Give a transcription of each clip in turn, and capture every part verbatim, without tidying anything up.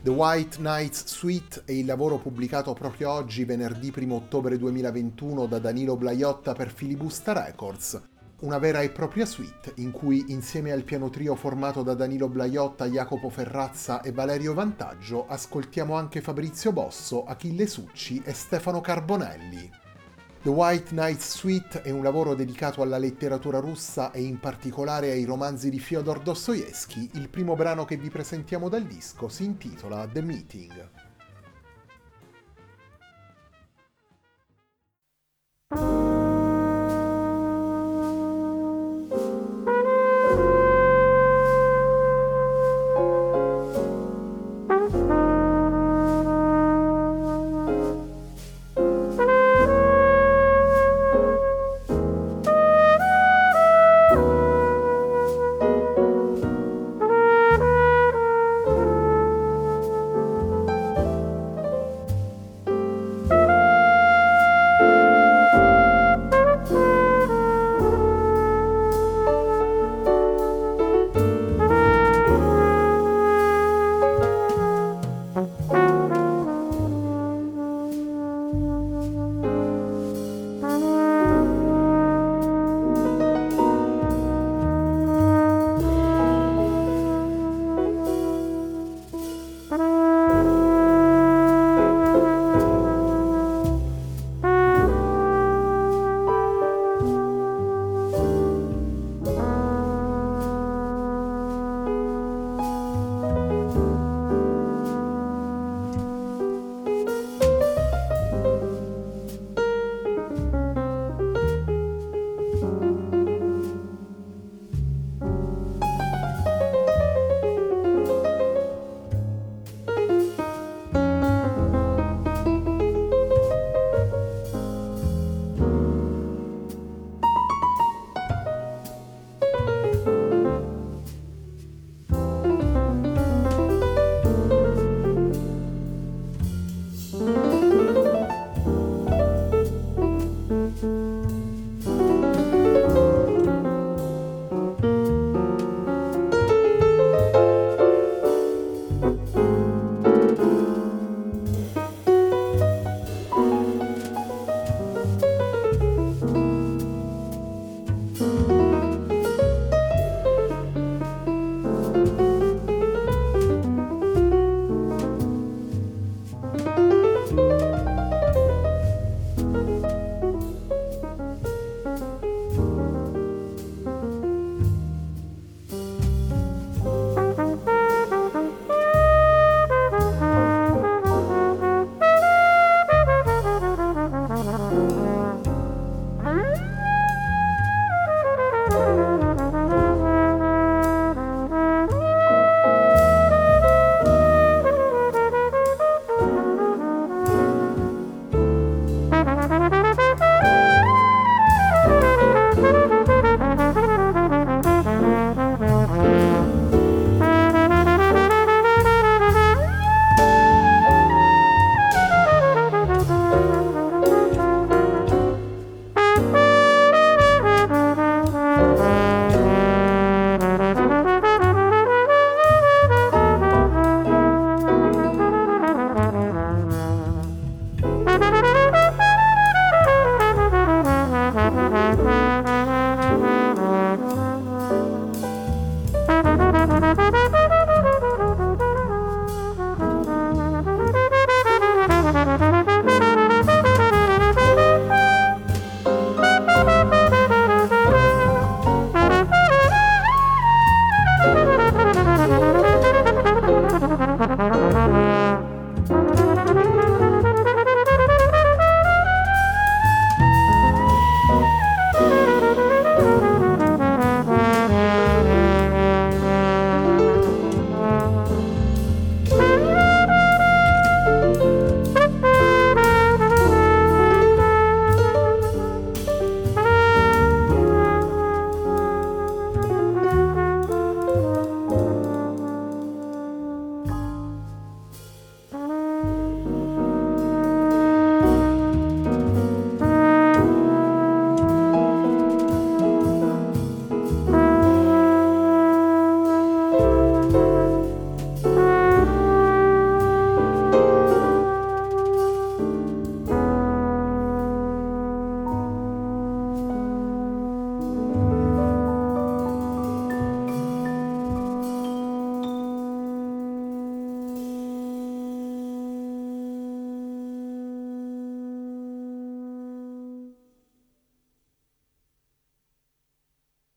The White Nights Suite è il lavoro pubblicato proprio oggi, venerdì primo ottobre duemilaventuno, da Danilo Blaiotta per Filibusta Records. Una vera e propria suite in cui, insieme al piano trio formato da Danilo Blaiotta, Jacopo Ferrazza e Valerio Vantaggio, ascoltiamo anche Fabrizio Bosso, Achille Succi e Stefano Carbonelli. The White Nights Suite è un lavoro dedicato alla letteratura russa e in particolare ai romanzi di Fyodor Dostoevsky. Il primo brano che vi presentiamo dal disco si intitola The Meeting.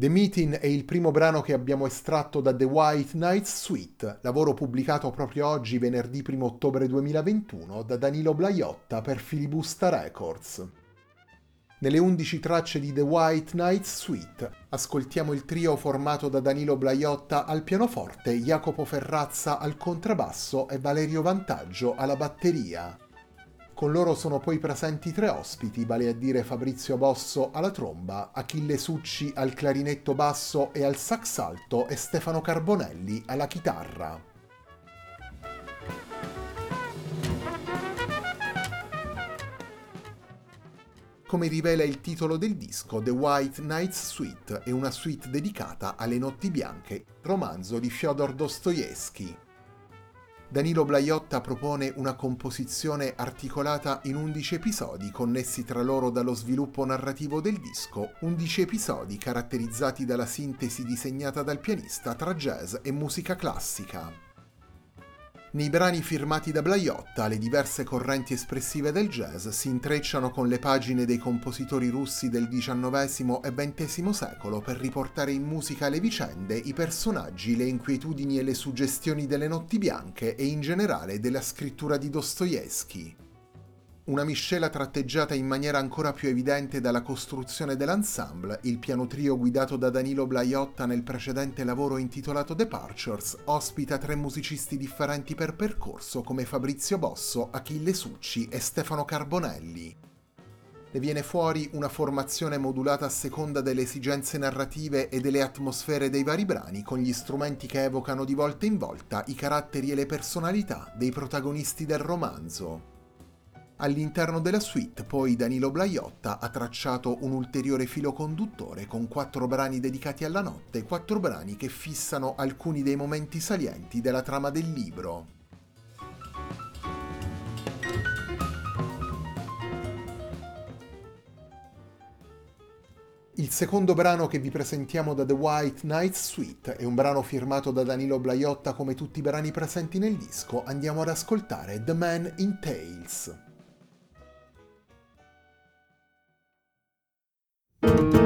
The Meeting è il primo brano che abbiamo estratto da The White Nights Suite, lavoro pubblicato proprio oggi, venerdì primo ottobre duemilaventuno, da Danilo Blaiotta per Filibusta Records. Nelle undici tracce di The White Nights Suite ascoltiamo il trio formato da Danilo Blaiotta al pianoforte, Jacopo Ferrazza al contrabbasso e Valerio Vantaggio alla batteria. Con loro sono poi presenti tre ospiti, vale a dire Fabrizio Bosso alla tromba, Achille Succi al clarinetto basso e al sax alto e Stefano Carbonelli alla chitarra. Come rivela il titolo del disco, The White Nights Suite è una suite dedicata alle notti bianche, romanzo di Fyodor Dostoevsky. Danilo Blaiotta propone una composizione articolata in undici episodi connessi tra loro dallo sviluppo narrativo del disco, undici episodi caratterizzati dalla sintesi disegnata dal pianista tra jazz e musica classica. Nei brani firmati da Blaiotta, le diverse correnti espressive del jazz si intrecciano con le pagine dei compositori russi del diciannovesimo e ventesimo secolo per riportare in musica le vicende, i personaggi, le inquietudini e le suggestioni delle notti bianche e in generale della scrittura di Dostoevsky. Una miscela tratteggiata in maniera ancora più evidente dalla costruzione dell'ensemble, il piano trio guidato da Danilo Blaiotta nel precedente lavoro intitolato Departures ospita tre musicisti differenti per percorso come Fabrizio Bosso, Achille Succi e Stefano Carbonelli. Ne viene fuori una formazione modulata a seconda delle esigenze narrative e delle atmosfere dei vari brani, con gli strumenti che evocano di volta in volta i caratteri e le personalità dei protagonisti del romanzo. All'interno della suite, poi, Danilo Blaiotta ha tracciato un ulteriore filo conduttore con quattro brani dedicati alla notte, quattro brani che fissano alcuni dei momenti salienti della trama del libro. Il secondo brano che vi presentiamo da The White Nights Suite è un brano firmato da Danilo Blaiotta come tutti i brani presenti nel disco. Andiamo ad ascoltare The Man in Tails. Thank you.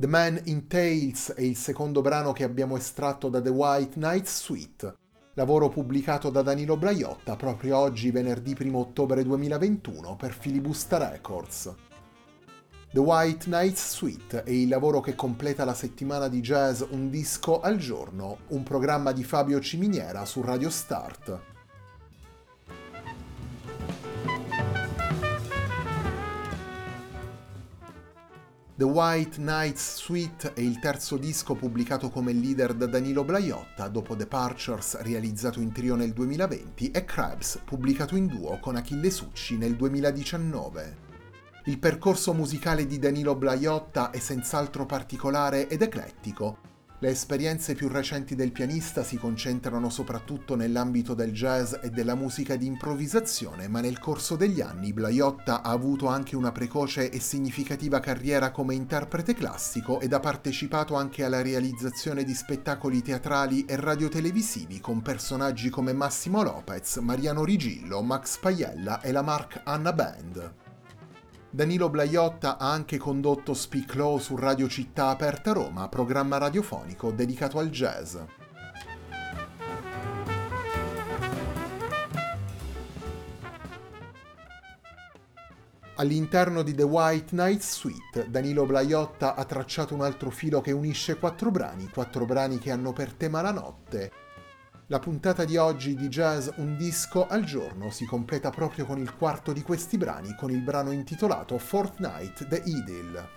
The Man in Tails è il secondo brano che abbiamo estratto da The White Nights Suite, lavoro pubblicato da Danilo Blaiotta proprio oggi, venerdì primo ottobre duemilaventuno, per Filibusta Records. The White Nights Suite è il lavoro che completa la settimana di jazz Un disco al giorno, un programma di Fabio Ciminiera su Radio Start. The White Nights Suite è il terzo disco pubblicato come leader da Danilo Blaiotta, dopo Departures realizzato in trio nel duemilaventi e Krabs pubblicato in duo con Achille Succi nel duemiladiciannove. Il percorso musicale di Danilo Blaiotta è senz'altro particolare ed eclettico. Le esperienze più recenti del pianista si concentrano soprattutto nell'ambito del jazz e della musica di improvvisazione, ma nel corso degli anni Blaiotta ha avuto anche una precoce e significativa carriera come interprete classico ed ha partecipato anche alla realizzazione di spettacoli teatrali e radiotelevisivi con personaggi come Massimo Lopez, Mariano Rigillo, Max Paiella e la Mark Anna Band. Danilo Blaiotta ha anche condotto Speak Low su Radio Città Aperta Roma, programma radiofonico dedicato al jazz. All'interno di The White Nights Suite, Danilo Blaiotta ha tracciato un altro filo che unisce quattro brani, quattro brani che hanno per tema la notte. La puntata di oggi di Jazz Un disco al giorno si completa proprio con il quarto di questi brani, con il brano intitolato Fourth night, The Idyll.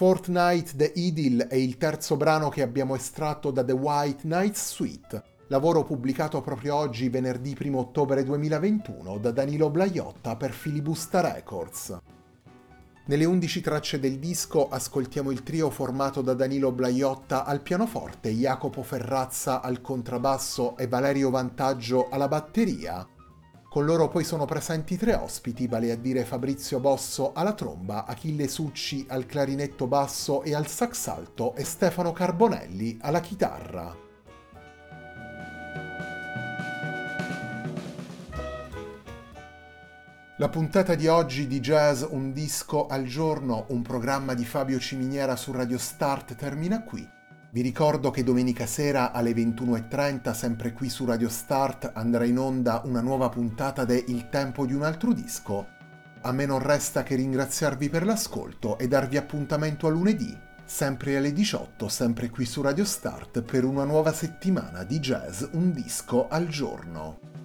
Fourth night, The Idyll è il terzo brano che abbiamo estratto da The White Nights Suite, lavoro pubblicato proprio oggi, venerdì primo ottobre duemilaventuno, da Danilo Blaiotta per Filibusta Records. Nelle undici tracce del disco ascoltiamo il trio formato da Danilo Blaiotta al pianoforte, Jacopo Ferrazza al contrabbasso e Valerio Vantaggio alla batteria. Con loro poi sono presenti tre ospiti, vale a dire Fabrizio Bosso alla tromba, Achille Succi al clarinetto basso e al sax alto e Stefano Carbonelli alla chitarra. La puntata di oggi di Jazz Un Disco al Giorno, un programma di Fabio Ciminiera su Radio Start, termina qui. Vi ricordo che domenica sera alle ventuno e trenta, sempre qui su Radio Start, andrà in onda una nuova puntata de Il Tempo di un Altro Disco. A me non resta che ringraziarvi per l'ascolto e darvi appuntamento a lunedì, sempre alle diciotto, sempre qui su Radio Start, per una nuova settimana di Jazz Un Disco al Giorno.